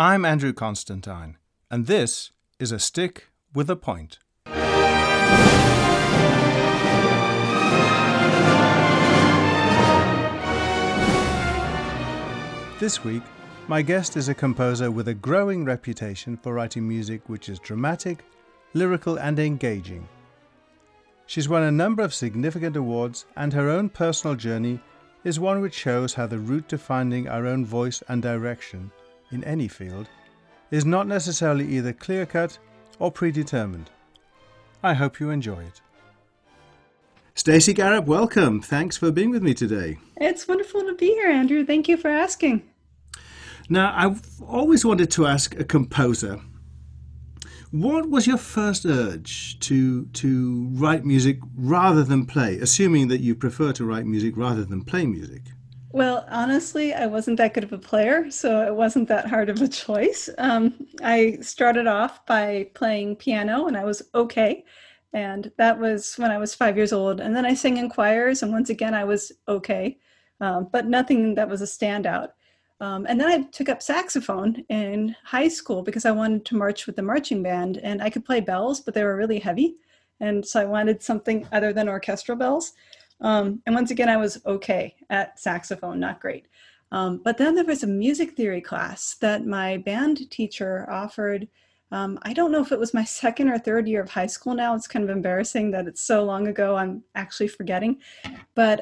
I'm Andrew Constantine, and this is A Stick With A Point. This week, my guest is a composer with a growing reputation for writing music which is dramatic, lyrical and engaging. She's won a number of significant awards, and her own personal journey is one which shows how the route to finding our own voice and direction, in any field, is not necessarily either clear-cut or predetermined. I hope you enjoy it. Stacy Garrop, welcome. Thanks for being with me today. It's wonderful to be here, Andrew. Thank you for asking. Now, I've always wanted to ask a composer, what was your first urge to write music rather than play, assuming that you prefer to write music rather than play music? Well, honestly, I wasn't that good of a player, so it wasn't that hard of a choice. I started off by playing piano, and I was okay. And that was when I was 5 years old. And then I sang in choirs, and once again, I was okay, but nothing that was a standout. And then I took up saxophone in high school because I wanted to march with the marching band. And I could play bells, but they were really heavy. And so I wanted something other than orchestral bells. And once again, I was okay at saxophone, not great. But then there was a music theory class that my band teacher offered. I don't know if it was my second or third year of high school now. It's kind of embarrassing that it's so long ago. I'm actually forgetting. But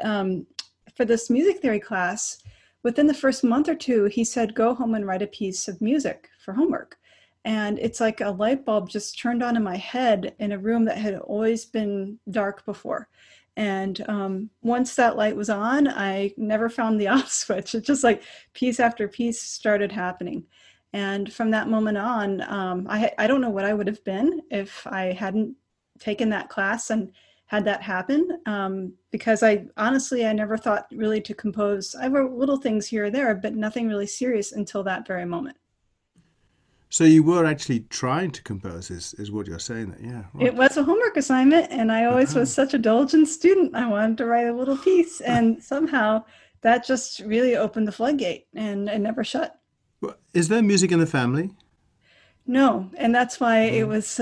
for this music theory class, within the first month or two, he said, go home and write a piece of music for homework. And it's like a light bulb just turned on in my head in a room that had always been dark before. And once that light was on, I never found the off switch. It's just like piece after piece started happening. And from that moment on, I don't know what I would have been if I hadn't taken that class and had that happen. Because I never thought really to compose. I wrote little things here or there, but nothing really serious until that very moment. So you were actually trying to compose is what you're saying there, yeah. Right. It was a homework assignment, and I always was such a diligent student. I wanted to write a little piece, and somehow that just really opened the floodgate, and it never shut. Well, is there music in the family? No, and that's why it was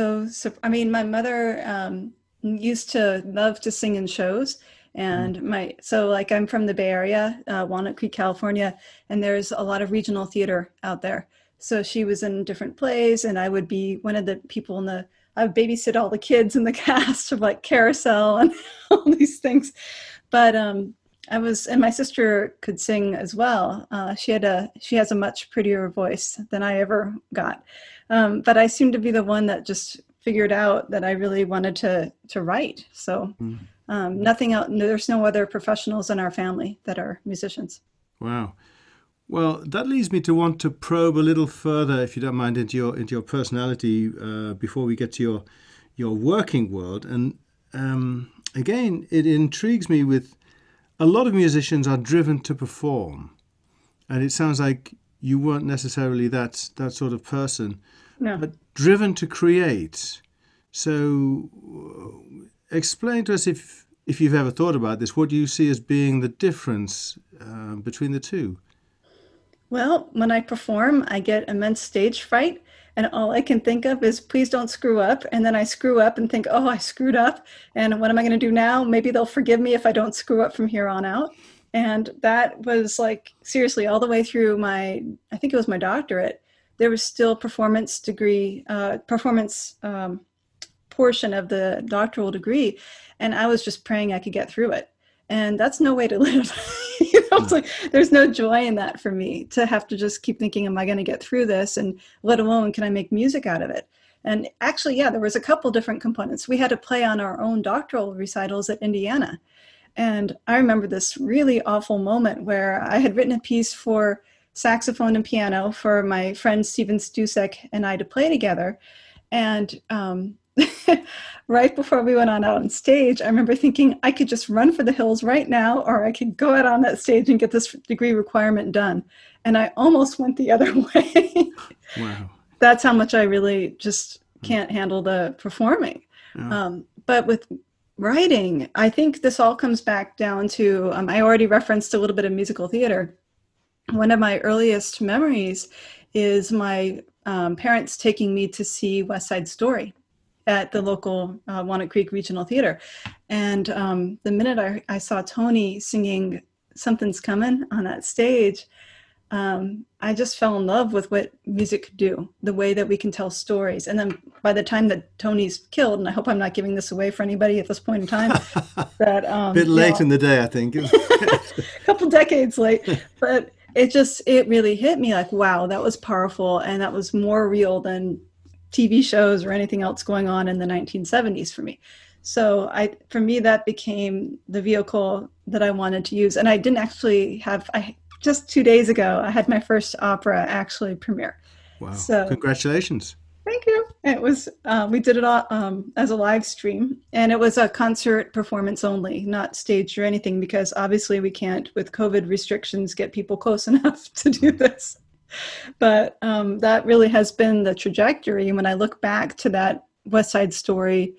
my mother used to love to sing in shows. And I'm from the Bay Area, Walnut Creek, California, and there's a lot of regional theater out there. So she was in different plays, and I would be one of the people I would babysit all the kids in the cast of like Carousel and all these things. But my sister could sing as well. She has a much prettier voice than I ever got. But I seemed to be the one that just figured out that I really wanted to write. So nothing else, there's no other professionals in our family that are musicians. Wow. Well, that leads me to want to probe a little further, if you don't mind, into your personality before we get to your working world. And again, it intrigues me with a lot of musicians are driven to perform, and it sounds like you weren't necessarily that sort of person, no. But driven to create. So explain to us if you've ever thought about this, what do you see as being the difference between the two? Well, when I perform, I get immense stage fright, and all I can think of is, please don't screw up. And then I screw up and think, oh, I screwed up. And what am I going to do now? Maybe they'll forgive me if I don't screw up from here on out. And that was like, seriously, all the way through I think it was my doctorate, there was still performance portion of the doctoral degree. And I was just praying I could get through it. And that's no way to live. It's like, there's no joy in that for me to have to just keep thinking, am I going to get through this? And let alone, can I make music out of it? And actually, yeah, there was a couple different components. We had to play on our own doctoral recitals at Indiana. And I remember this really awful moment where I had written a piece for saxophone and piano for my friend Steven Stusek and I to play together. And right before we went on out on stage, I remember thinking I could just run for the hills right now, or I could go out on that stage and get this degree requirement done. And I almost went the other way. Wow. That's how much I really just can't handle the performing. Yeah. But with writing, I think this all comes back down to, I already referenced a little bit of musical theater. One of my earliest memories is my parents taking me to see West Side Story at the local Walnut Creek Regional Theater. And the minute I saw Tony singing Something's Coming on that stage, I just fell in love with what music could do, the way that we can tell stories. And then by the time that Tony's killed, and I hope I'm not giving this away for anybody at this point in time. That, a bit late in the day, I think. A couple decades late. But it really hit me like, wow, that was powerful. And that was more real than TV shows or anything else going on in the 1970s for me. So for me, that became the vehicle that I wanted to use. And I didn't actually have, just 2 days ago, I had my first opera actually premiere. Wow. So, congratulations. Thank you. It was, we did it all as a live stream, and it was a concert performance only, not staged or anything, because obviously we can't, with COVID restrictions, get people close enough to do this. But that really has been the trajectory. And when I look back to that West Side Story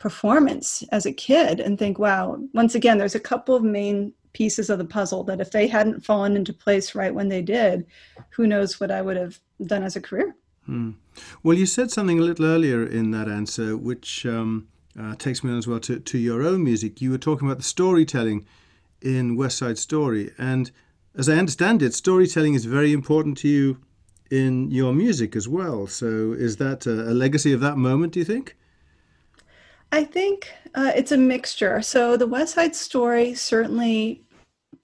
performance as a kid and think, wow, once again, there's a couple of main pieces of the puzzle that if they hadn't fallen into place right when they did, who knows what I would have done as a career. Hmm. Well, you said something a little earlier in that answer, which takes me on as well to your own music. You were talking about the storytelling in West Side Story. And as I understand it, storytelling is very important to you in your music as well. So is that a legacy of that moment, do you think? I think it's a mixture. So the West Side Story certainly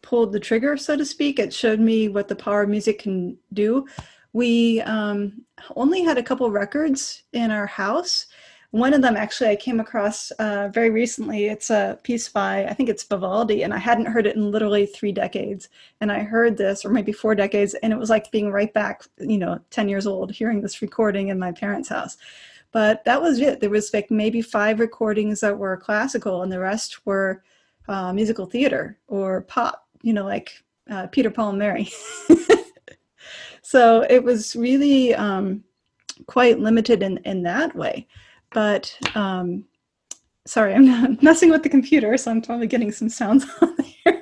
pulled the trigger, so to speak. It showed me what the power of music can do. We only had a couple records in our house. One of them, actually, I came across very recently. It's a piece by, I think it's Vivaldi, and I hadn't heard it in literally 3 decades. And I heard this, or maybe 4 decades, and it was like being right back, 10 years old, hearing this recording in my parents' house. But that was it. There was like maybe 5 recordings that were classical, and the rest were musical theater or pop, like Peter, Paul and Mary. So it was really quite limited in that way. But sorry, I'm not messing with the computer, so I'm probably getting some sounds on there.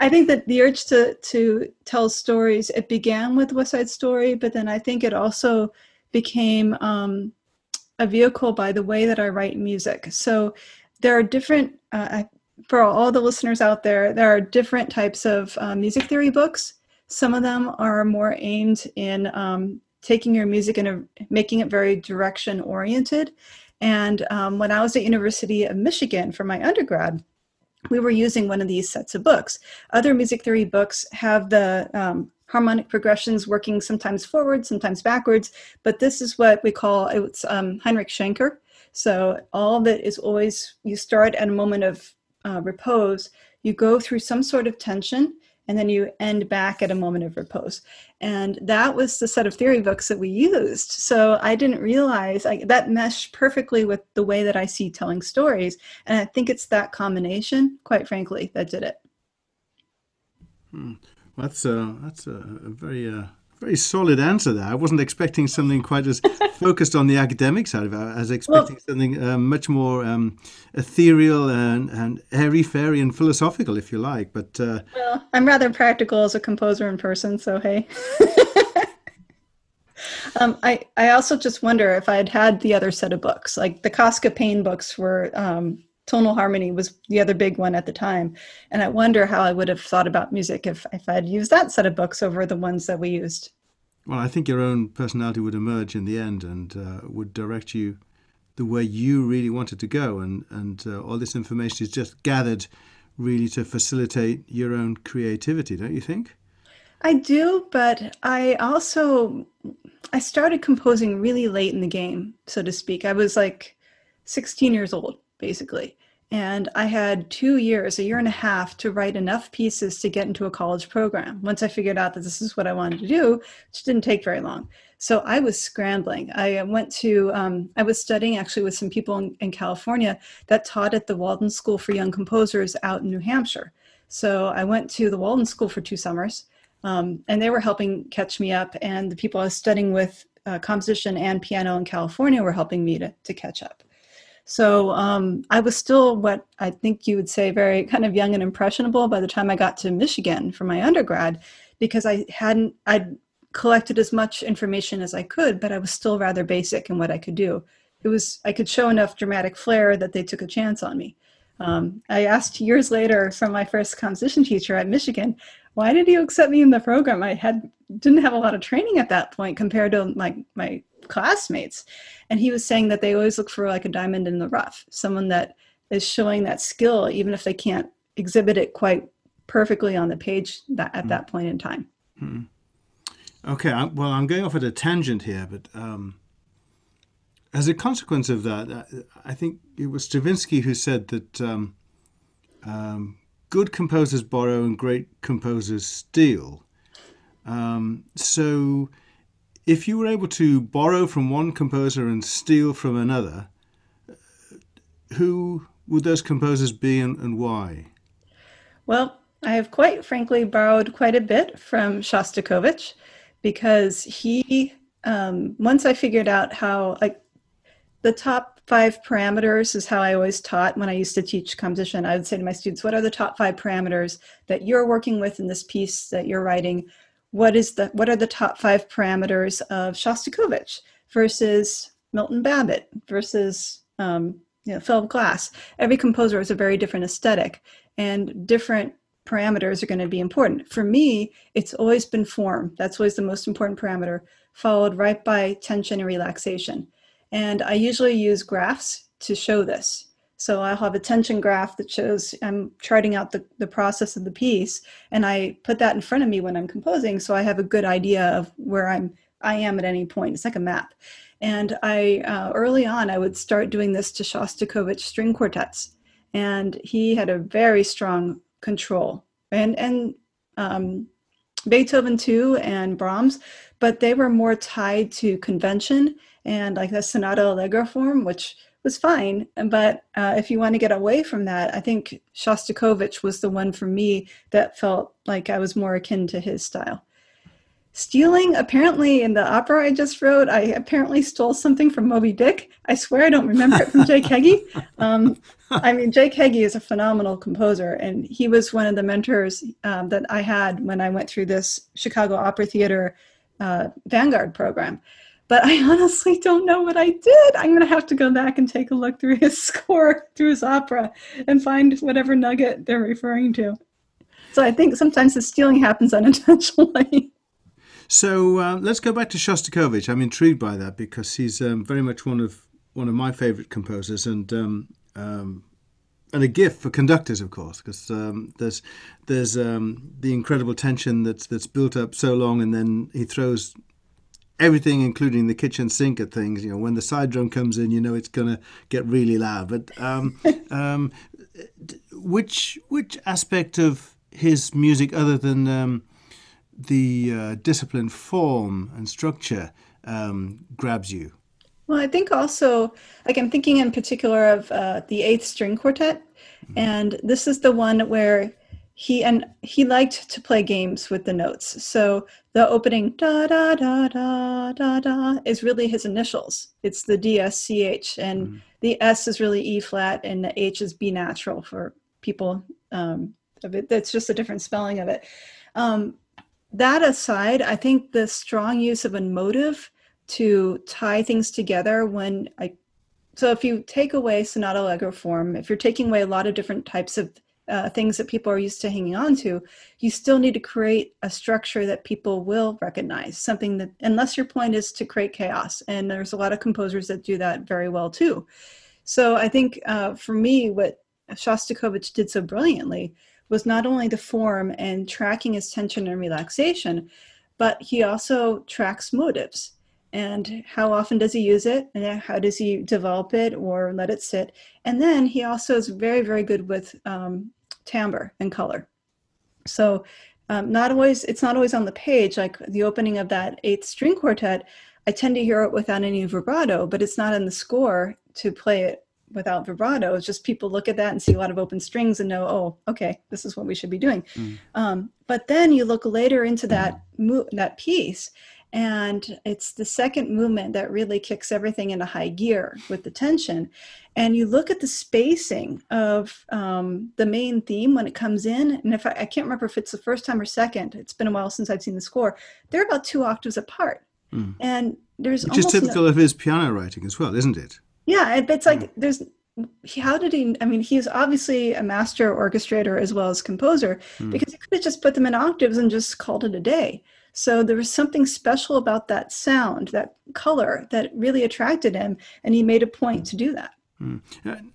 I think that the urge to tell stories, it began with West Side Story, but then I think it also became a vehicle by the way that I write music. So there are different, for all the listeners out there, there are different types of music theory books. Some of them are more aimed in taking your music and making it very direction oriented. And when I was at University of Michigan for my undergrad, we were using one of these sets of books. Other music theory books have the harmonic progressions working sometimes forward, sometimes backwards, but this is what we call, it's Heinrich Schenker. So all of it is always, you start at a moment of repose, you go through some sort of tension, and then you end back at a moment of repose. And that was the set of theory books that we used. So I didn't realize, that meshed perfectly with the way that I see telling stories. And I think it's that combination, quite frankly, that did it. Hmm. That's a very solid answer there. I wasn't expecting something quite as focused on the academic side of it. I was expecting something much more ethereal and airy-fairy and philosophical, if you like. But well, I'm rather practical as a composer in person, so hey. I also just wonder if I had had the other set of books, like the Koska Paine books were... tonal harmony was the other big one at the time. And I wonder how I would have thought about music if I'd used that set of books over the ones that we used. Well, I think your own personality would emerge in the end and would direct you the way you really wanted to go. And all this information is just gathered really to facilitate your own creativity, don't you think? I do, but I started composing really late in the game, so to speak. I was like 16 years old. Basically. And I had 2 years, a year and a half, to write enough pieces to get into a college program. Once I figured out that this is what I wanted to do, which didn't take very long. So I was scrambling. I went to, I was studying actually with some people in California that taught at the Walden School for Young Composers out in New Hampshire. So I went to the Walden School for 2 summers, and they were helping catch me up. And the people I was studying with composition and piano in California were helping me to catch up. So I was still what I think you would say very kind of young and impressionable by the time I got to Michigan for my undergrad, because I hadn't, I'd collected as much information as I could, but I was still rather basic in what I could do. It was, I could show enough dramatic flair that they took a chance on me. I asked years later from my first composition teacher at Michigan, why did you accept me in the program? I didn't have a lot of training at that point compared to my classmates. And he was saying that they always look for like a diamond in the rough, someone that is showing that skill, even if they can't exhibit it quite perfectly on the page at that point in time. Mm. Okay, well, I'm going off at a tangent here, but as a consequence of that, I think it was Stravinsky who said that good composers borrow and great composers steal. So if you were able to borrow from one composer and steal from another, who would those composers be and why? Well, I have quite frankly borrowed quite a bit from Shostakovich, because he, once I figured out how, like, the top five parameters is how I always taught when I used to teach composition. I would say to my students, what are the top five parameters that you're working with in this piece that you're writing? What are the top five parameters of Shostakovich versus Milton Babbitt versus Philip Glass? Every composer has a very different aesthetic, and different parameters are going to be important. For me, it's always been form. That's always the most important parameter, followed right by tension and relaxation. And I usually use graphs to show this. So I'll have a tension graph that shows I'm charting out the process of the piece, and I put that in front of me when I'm composing, so I have a good idea of where I am at any point. It's like a map. And early on, I would start doing this to Shostakovich string quartets. And he had a very strong control, and Beethoven too, and Brahms, but they were more tied to convention and like the sonata allegro form, which was fine. But if you want to get away from that, I think Shostakovich was the one for me that felt like I was more akin to his style. Stealing, apparently in the opera I just wrote, I apparently stole something from Moby Dick. I swear I don't remember it from Jake Heggie. Jake Heggie is a phenomenal composer, and he was one of the mentors that I had when I went through this Chicago Opera Theater Vanguard program. But I honestly don't know what I did. I'm going to have to go back and take a look through his score, through his opera, and find whatever nugget they're referring to. So I think sometimes the stealing happens unintentionally. So let's go back to Shostakovich. I'm intrigued by that because he's very much one of my favorite composers, and a gift for conductors, of course, because there's the incredible tension that's built up so long, and then he throws everything, including the kitchen sink, at things. You know, when the side drum comes in, you know it's going to get really loud. But which aspect of his music, other than the discipline, form and structure, grabs you? Well, I think also, like, I'm thinking in particular of the Eighth String Quartet. Mm-hmm. And this is the one where he liked to play games with the notes. So the opening da da da da da da is really his initials. It's the D, S, C, H, and mm-hmm. the S is really E flat, and the H is B natural for people. That's just a different spelling of it. That aside, I think the strong use of a motive to tie things together so if you take away sonata allegro form, if you're taking away a lot of different types of things that people are used to hanging on to, you still need to create a structure that people will recognize, something that, unless your point is to create chaos, and there's a lot of composers that do that very well too. So I think for me, what Shostakovich did so brilliantly was not only the form and tracking his tension and relaxation, but he also tracks motives. And how often does he use it? And how does he develop it or let it sit? And then he also is very, very good with timbre and color. So it's not always on the page, like the opening of that Eighth String Quartet, I tend to hear it without any vibrato, but it's not in the score to play it without vibrato. It's just people look at that and see a lot of open strings and know, oh, okay, this is what we should be doing. Mm. But then you look later into that piece, And it's the second movement that really kicks everything into high gear with the tension. And you look at the spacing of the main theme when it comes in. And if I can't remember if it's the first time or second, it's been a while since I've seen the score. They're about 2 octaves apart. Mm. And there's Which is typical of his piano writing as well, isn't it? Yeah, it's like there's... How did he? I mean, he's obviously a master orchestrator as well as composer, because he could have just put them in octaves and just called it a day. So there was something special about that sound, that color, that really attracted him, and he made a point to do that.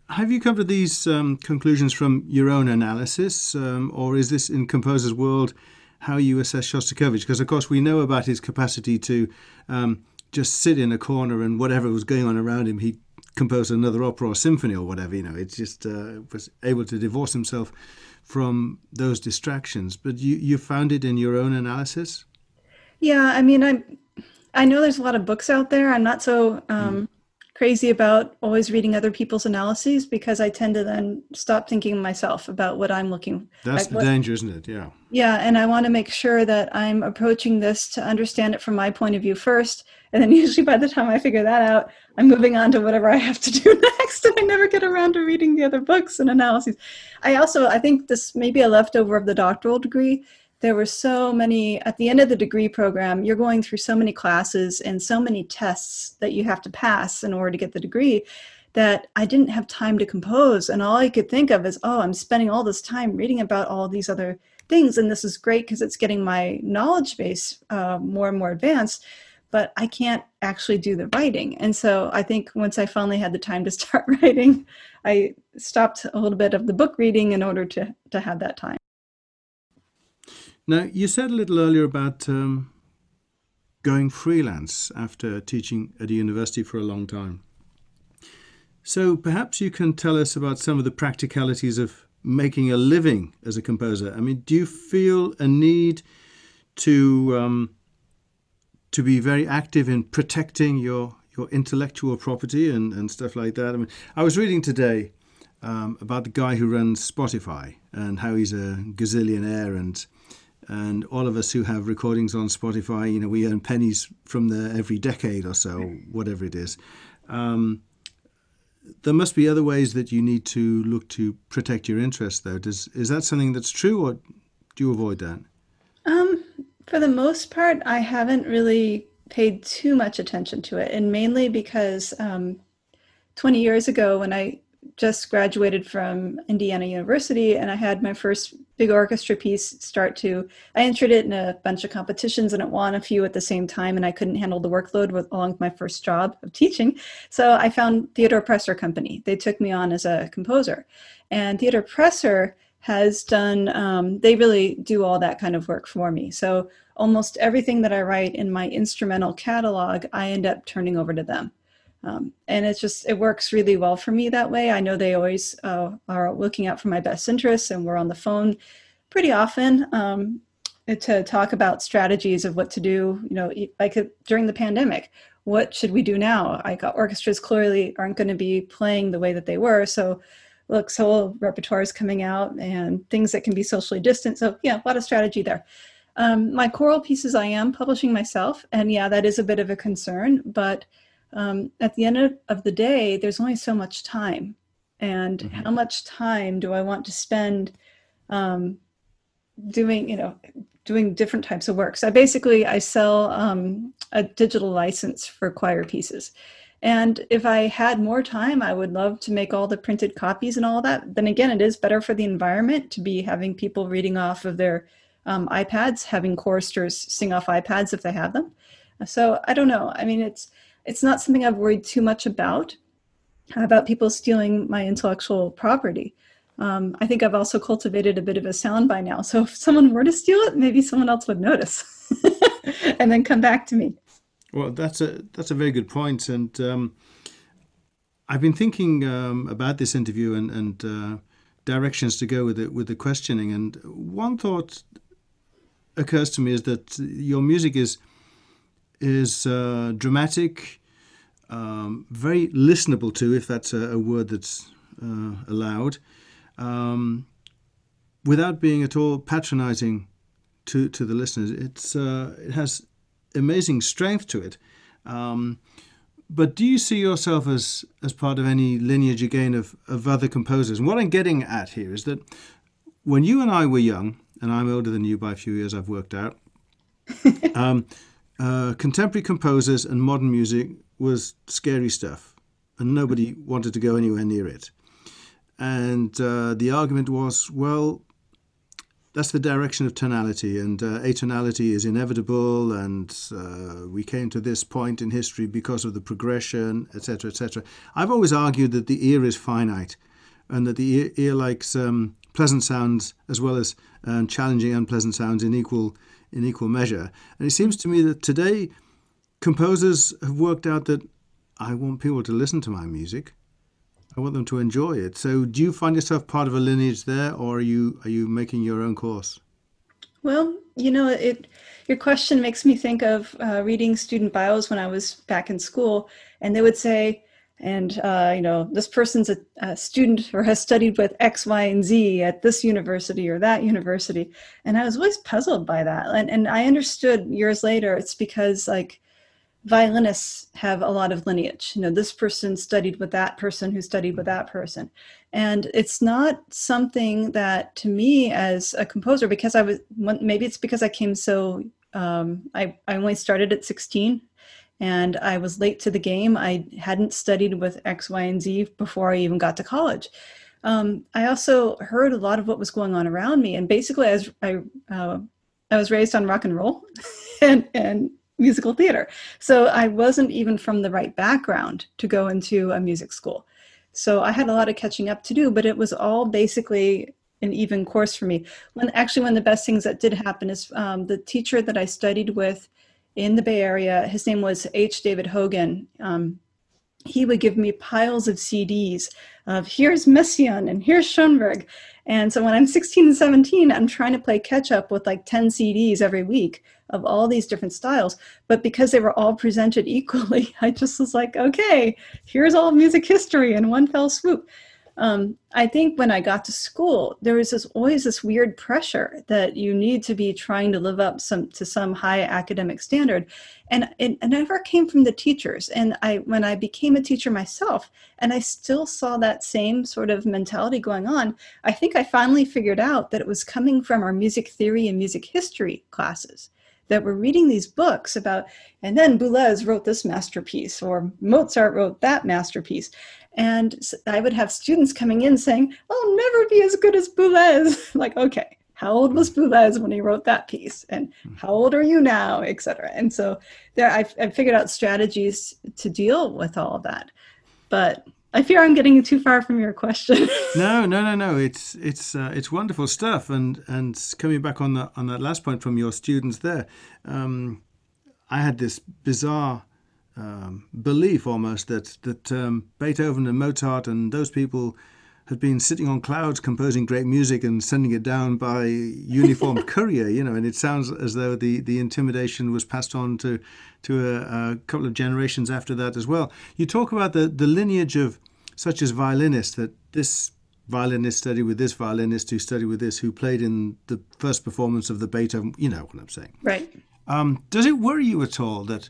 Have you come to these conclusions from your own analysis, or is this in Composer's World how you assess Shostakovich? Because of course we know about his capacity to just sit in a corner and whatever was going on around him, he composed another opera or symphony or whatever, you know, it's just was able to divorce himself from those distractions. But you found it in your own analysis? Yeah, I mean, I know there's a lot of books out there. I'm not so crazy about always reading other people's analyses, because I tend to then stop thinking myself about what I'm looking for. That's the danger, isn't it? Yeah. Yeah, and I want to make sure that I'm approaching this to understand it from my point of view first. And then usually by the time I figure that out, I'm moving on to whatever I have to do next, and I never get around to reading the other books and analyses. I think this may be a leftover of the doctoral degree. There were so many, at the end of the degree program, you're going through so many classes and so many tests that you have to pass in order to get the degree, that I didn't have time to compose. And all I could think of is, oh, I'm spending all this time reading about all these other things, and this is great because it's getting my knowledge base more and more advanced, but I can't actually do the writing. And so I think once I finally had the time to start writing, I stopped a little bit of the book reading in order to have that time. Now, you said a little earlier about going freelance after teaching at a university for a long time. So perhaps you can tell us about some of the practicalities of making a living as a composer. I mean, do you feel a need to be very active in protecting your intellectual property and stuff like that? I mean, I was reading today about the guy who runs Spotify and how he's a gazillionaire, and all of us who have recordings on Spotify, you know, we earn pennies from there every decade or so, whatever it is. There must be other ways that you need to look to protect your interest, though. Is that something that's true, or do you avoid that? For the most part, I haven't really paid too much attention to it, and mainly because 20 years ago, when I just graduated from Indiana University and I had my first big orchestra piece I entered it in a bunch of competitions and it won a few at the same time, and I couldn't handle the workload along with my first job of teaching. So I found Theodore Presser Company. They took me on as a composer, and Theodore Presser has done, they really do all that kind of work for me. So almost everything that I write in my instrumental catalog, I end up turning over to them. And it works really well for me that way. I know they always are looking out for my best interests, and we're on the phone pretty often to talk about strategies of what to do, you know, like during the pandemic, what should we do now? Like orchestras clearly aren't going to be playing the way that they were. So look, whole repertoire is coming out and things that can be socially distant. So yeah, a lot of strategy there. My choral pieces, I am publishing myself. And yeah, that is a bit of a concern, but at the end of the day, there's only so much time, and how much time do I want to spend doing different types of work? So I sell a digital license for choir pieces. And if I had more time, I would love to make all the printed copies and all that. Then again, it is better for the environment to be having people reading off of their iPads, having choristers sing off iPads if they have them. So I don't know. I mean, it's not something I've worried too much about people stealing my intellectual property. I think I've also cultivated a bit of a sound by now. So if someone were to steal it, maybe someone else would notice and then come back to me. Well, that's a very good point. And I've been thinking about this interview and directions to go with the questioning. And one thought occurs to me is that your music is dramatic, very listenable to, if that's a word that's allowed, without being at all patronizing to the listeners. It has amazing strength to it. But do you see yourself as part of any lineage again of other composers? And what I'm getting at here is that when you and I were young, and I'm older than you by a few years, I've worked out, contemporary composers and modern music was scary stuff, and nobody wanted to go anywhere near it. And the argument was, well, that's the direction of tonality, and atonality is inevitable, and we came to this point in history because of the progression, etc., etc. I've always argued that the ear is finite, and that the ear likes pleasant sounds as well as challenging, unpleasant sounds in equal measure. And it seems to me that today composers have worked out that I want people to listen to my music. I want them to enjoy it. So do you find yourself part of a lineage there, or are you making your own course? Well, you know, your question makes me think of reading student bios when I was back in school, and they would say, and you know, this person's a student or has studied with X, Y, and Z at this university or that university. And I was always puzzled by that. And I understood years later, it's because, like, violinists have a lot of lineage. You know, this person studied with that person who studied with that person. And it's not something that, to me as a composer, because I was, maybe it's because I came so, I only started at 16 and I was late to the game. I hadn't studied with X, Y, and Z before I even got to college. I also heard a lot of what was going on around me. And basically, as I was raised on rock and roll and musical theater. So I wasn't even from the right background to go into a music school. So I had a lot of catching up to do, but it was all basically an even course for me. One of the best things that did happen is the teacher that I studied with in the Bay Area, his name was H. David Hogan. He would give me piles of CDs of here's Messiaen and here's Schoenberg. And so when I'm 16 and 17, I'm trying to play catch up with like 10 CDs every week of all these different styles. But because they were all presented equally, I just was like, okay, here's all music history in one fell swoop. I think when I got to school, there was always this weird pressure that you need to be trying to live up to some high academic standard. And it never came from the teachers. And when I became a teacher myself, and I still saw that same sort of mentality going on, I think I finally figured out that it was coming from our music theory and music history classes, that we're reading these books about, and then Boulez wrote this masterpiece, or Mozart wrote that masterpiece. And I would have students coming in saying, I'll never be as good as Boulez. Like, okay, how old was Boulez when he wrote that piece? And how old are you now, et cetera. And so there, I figured out strategies to deal with all of that. But I fear I'm getting too far from your question. No. It's wonderful stuff. And coming back on that last point from your students there, I had this bizarre belief almost that Beethoven and Mozart and those people had been sitting on clouds composing great music and sending it down by uniformed courier, you know, and it sounds as though the intimidation was passed on to a couple of generations after that as well. You talk about the lineage of such as violinists, that this violinist studied with this violinist who studied with this, who played in the first performance of the Beethoven, you know what I'm saying. Right. Does it worry you at all that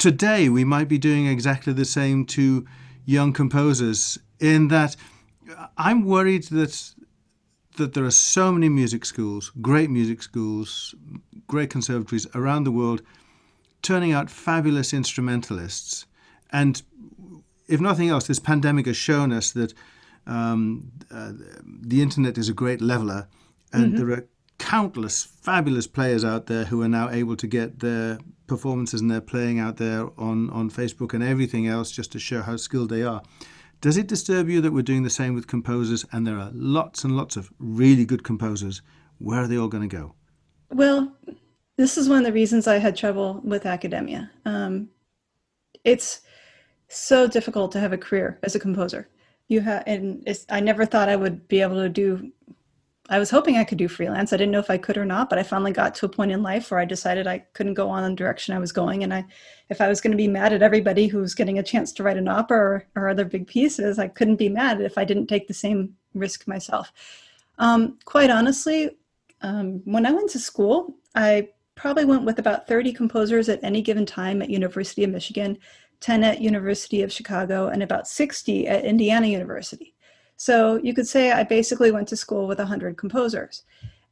today we might be doing exactly the same to young composers, in that I'm worried that there are so many music schools, great conservatories around the world turning out fabulous instrumentalists. And if nothing else, this pandemic has shown us that the internet is a great leveler, and there are countless fabulous players out there who are now able to get their performances and their playing out there on Facebook and everything else, just to show how skilled they are. Does it disturb you that we're doing the same with composers, and there are lots and lots of really good composers? Where are they all going to go? Well, this is one of the reasons I had trouble with academia. It's so difficult to have a career as a composer. I never thought I would be able to I was hoping I could do freelance. I didn't know if I could or not, but I finally got to a point in life where I decided I couldn't go on in the direction I was going. And if I was going to be mad at everybody who was getting a chance to write an opera or other big pieces, I couldn't be mad if I didn't take the same risk myself. Quite honestly, when I went to school, I probably went with about 30 composers at any given time at University of Michigan, 10 at University of Chicago, and about 60 at Indiana University. So you could say I basically went to school with 100 composers.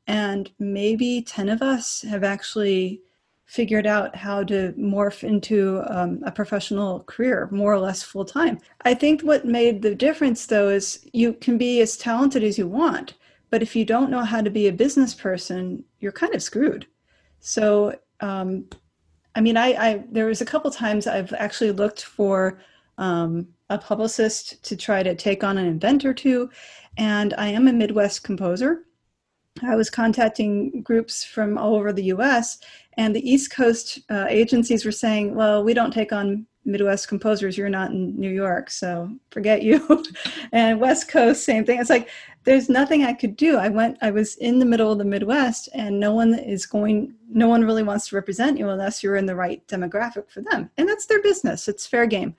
And maybe 10 of us have actually figured out how to morph into a professional career, more or less full time. I think what made the difference, though, is you can be as talented as you want, but if you don't know how to be a business person, you're kind of screwed. So, there was a couple times I've actually looked for a publicist to try to take on an event or two, and I am a Midwest composer. I was contacting groups from all over the U.S., and the East Coast agencies were saying, well, we don't take on Midwest composers. You're not in New York, so forget you. And West Coast, same thing. It's like, there's nothing I could do. I was in the middle of the Midwest, and no one really wants to represent you unless you're in the right demographic for them. And that's their business. It's fair game.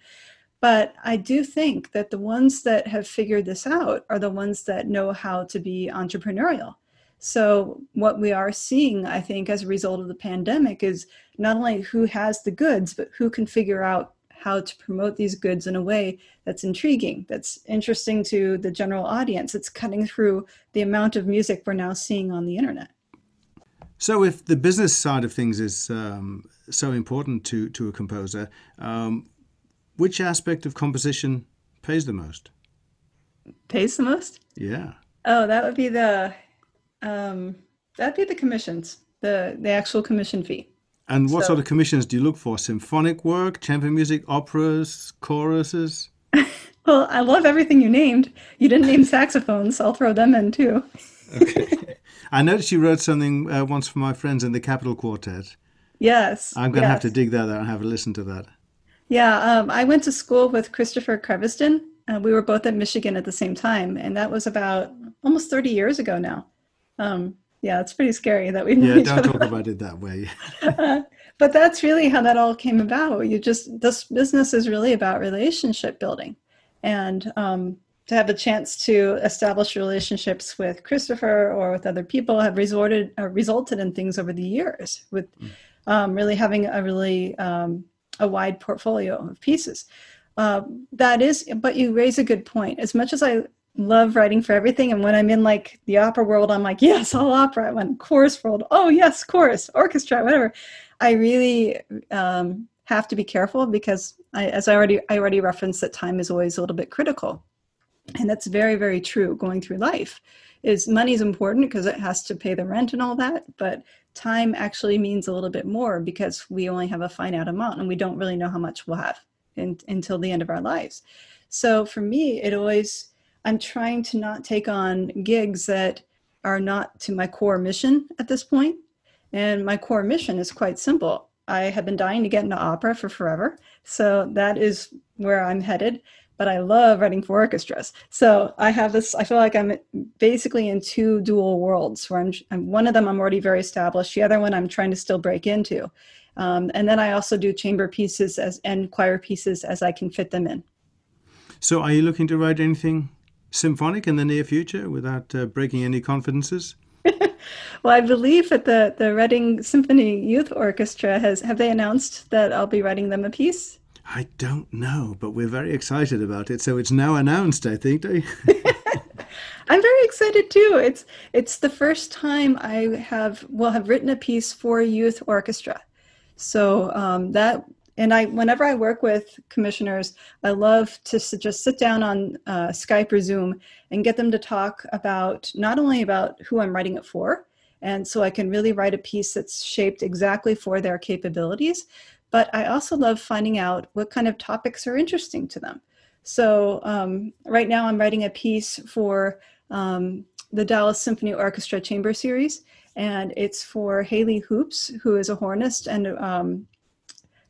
But I do think that the ones that have figured this out are the ones that know how to be entrepreneurial. So what we are seeing, I think, as a result of the pandemic is not only who has the goods, but who can figure out how to promote these goods in a way that's intriguing, that's interesting to the general audience. It's cutting through the amount of music we're now seeing on the internet. So if the business side of things is so important to a composer, which aspect of composition pays the most? Pays the most? Yeah. Oh, that would be the... that'd be the commissions, the actual commission fee. And what sort of commissions do you look for? Symphonic work, chamber music, operas, choruses? Well, I love everything you named. You didn't name saxophones. So I'll throw them in too. Okay. I noticed you wrote something once for my friends in the Capitol Quartet. Yes. I'm going to have to dig that out and have a listen to that. Yeah. I went to school with Christopher Creviston. We were both at Michigan at the same time. And that was about almost 30 years ago now. It's pretty scary that we know each other. Don't talk about it that way. But that's really how that all came about. This business is really about relationship building, and to have a chance to establish relationships with Christopher or with other people have resulted in things over the years with really having a wide portfolio of pieces. But you raise a good point. As much as I love writing for everything, and when I'm in like the opera world, I'm like, yes, all opera. I went chorus world, oh yes, chorus, orchestra, whatever. I really have to be careful because I already referenced that time is always a little bit critical, and that's very, very true going through life. Is money is important because it has to pay the rent and all that, but time actually means a little bit more because we only have a finite amount, and we don't really know how much we'll have until the end of our lives. So for me, I'm trying to not take on gigs that are not to my core mission at this point. And my core mission is quite simple. I have been dying to get into opera for forever. So that is where I'm headed. But I love writing for orchestras. So I feel like I'm basically in two dual worlds where one of them I'm already very established. The other one I'm trying to still break into. And then I also do chamber pieces and choir pieces as I can fit them in. So are you looking to write anything symphonic in the near future without breaking any confidences? Well, I believe that the Reading Symphony Youth Orchestra have they announced that I'll be writing them a piece? I don't know, but we're very excited about it. So it's now announced, I think. I'm very excited too. It's the first time I will have written a piece for a youth orchestra. So whenever I work with commissioners, I love to just sit down on Skype or Zoom and get them to talk about not only about who I'm writing it for, and so I can really write a piece that's shaped exactly for their capabilities, but I also love finding out what kind of topics are interesting to them. So right now I'm writing a piece for the Dallas Symphony Orchestra Chamber Series, and it's for Haley Hoops, who is a hornist and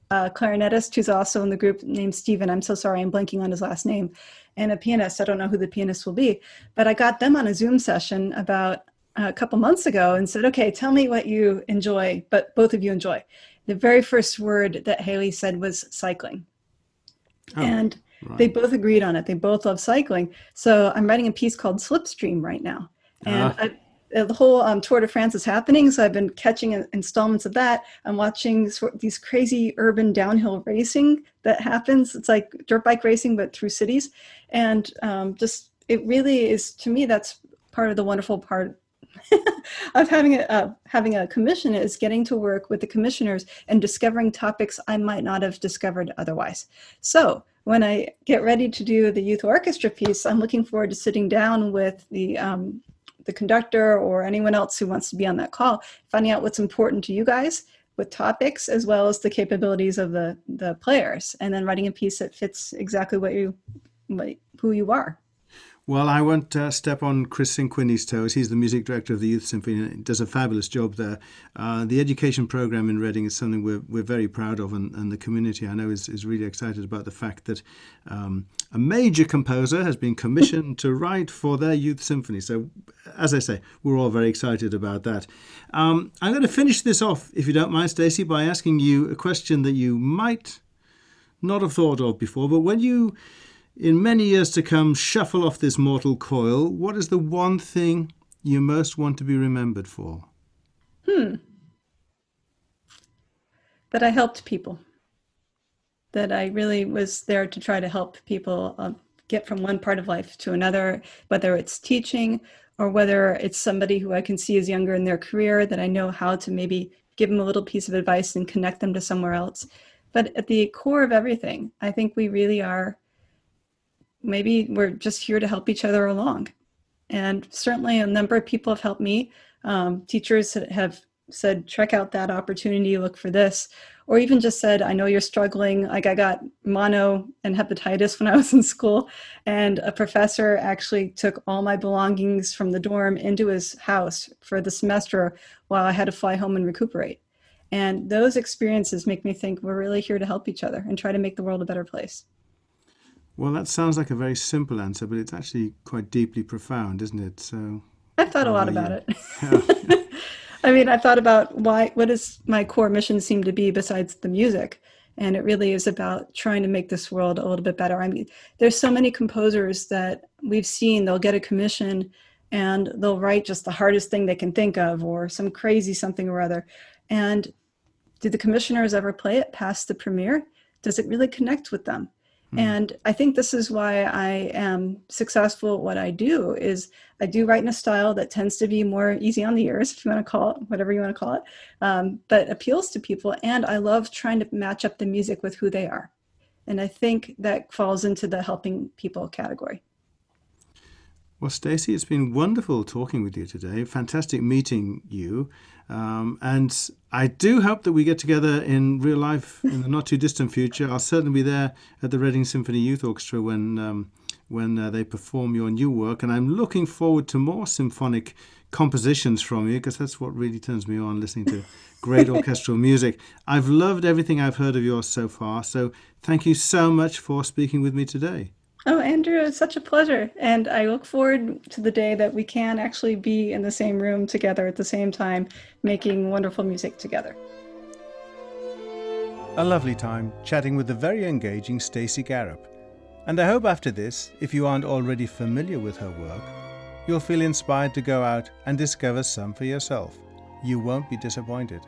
a clarinetist who's also in the group named Steven. I'm so sorry, I'm blanking on his last name, and a pianist. I don't know who the pianist will be, but I got them on a Zoom session about a couple months ago and said, okay, tell me what you enjoy, but both of you enjoy. The very first word that Haley said was cycling. Oh, and right. They both agreed on it. They both love cycling. So I'm writing a piece called Slipstream right now. And the whole Tour de France is happening, so I've been catching installments of that. I'm watching these crazy urban downhill racing that happens. It's like dirt bike racing, but through cities. And just, it really is, to me, that's part of the wonderful part of having a commission, is getting to work with the commissioners and discovering topics I might not have discovered otherwise. So when I get ready to do the youth orchestra piece, I'm looking forward to sitting down with the conductor or anyone else who wants to be on that call, finding out what's important to you guys with topics, as well as the capabilities of the players, and then writing a piece that fits exactly who you are. Well, I won't step on Chris Cinquini's toes. He's the music director of the Youth Symphony and does a fabulous job there. The education program in Reading is something we're very proud of, and the community, I know, is really excited about the fact that a major composer has been commissioned to write for their Youth Symphony. So, as I say, we're all very excited about that. I'm going to finish this off, if you don't mind, Stacey, by asking you a question that you might not have thought of before, but when you, in many years to come, shuffle off this mortal coil, what is the one thing you most want to be remembered for? That I helped people. That I really was there to try to help people get from one part of life to another, whether it's teaching or whether it's somebody who I can see is younger in their career, that I know how to maybe give them a little piece of advice and connect them to somewhere else. But at the core of everything, I think we really are, maybe we're just here to help each other along. And certainly a number of people have helped me. Teachers have said, check out that opportunity, look for this, or even just said, I know you're struggling. Like, I got mono and hepatitis when I was in school, and a professor actually took all my belongings from the dorm into his house for the semester while I had to fly home and recuperate. And those experiences make me think we're really here to help each other and try to make the world a better place. Well, that sounds like a very simple answer, but it's actually quite deeply profound, isn't it? So I've thought a lot about it. I mean, I've thought about what does my core mission seem to be besides the music? And it really is about trying to make this world a little bit better. I mean, there's so many composers that we've seen, they'll get a commission and they'll write just the hardest thing they can think of, or some crazy something or other. And do the commissioners ever play it past the premiere? Does it really connect with them? And I think this is why I am successful at what I do, is I do write in a style that tends to be more easy on the ears, if you want to call it, whatever you want to call it, but appeals to people. And I love trying to match up the music with who they are. And I think that falls into the helping people category. Well, Stacey, it's been wonderful talking with you today. Fantastic meeting you. And I do hope that we get together in real life in the not too distant future. I'll certainly be there at the Reading Symphony Youth Orchestra when they perform your new work. And I'm looking forward to more symphonic compositions from you, because that's what really turns me on, listening to great orchestral music. I've loved everything I've heard of yours so far. So thank you so much for speaking with me today. Oh, Andrew, it's such a pleasure. And I look forward to the day that we can actually be in the same room together at the same time, making wonderful music together. A lovely time chatting with the very engaging Stacy Garrop. And I hope after this, if you aren't already familiar with her work, you'll feel inspired to go out and discover some for yourself. You won't be disappointed.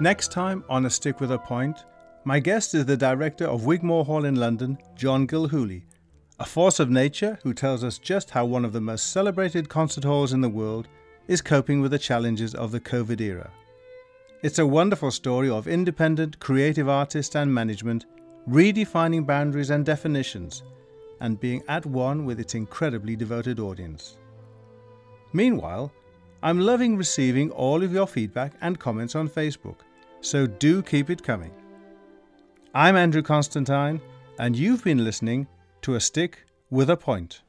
Next time on A Stick With A Point, my guest is the director of Wigmore Hall in London, John Gilhooly, a force of nature who tells us just how one of the most celebrated concert halls in the world is coping with the challenges of the COVID era. It's a wonderful story of independent, creative artists and management redefining boundaries and definitions and being at one with its incredibly devoted audience. Meanwhile, I'm loving receiving all of your feedback and comments on Facebook, so do keep it coming. I'm Andrew Constantine, and you've been listening to A Stick With A Point.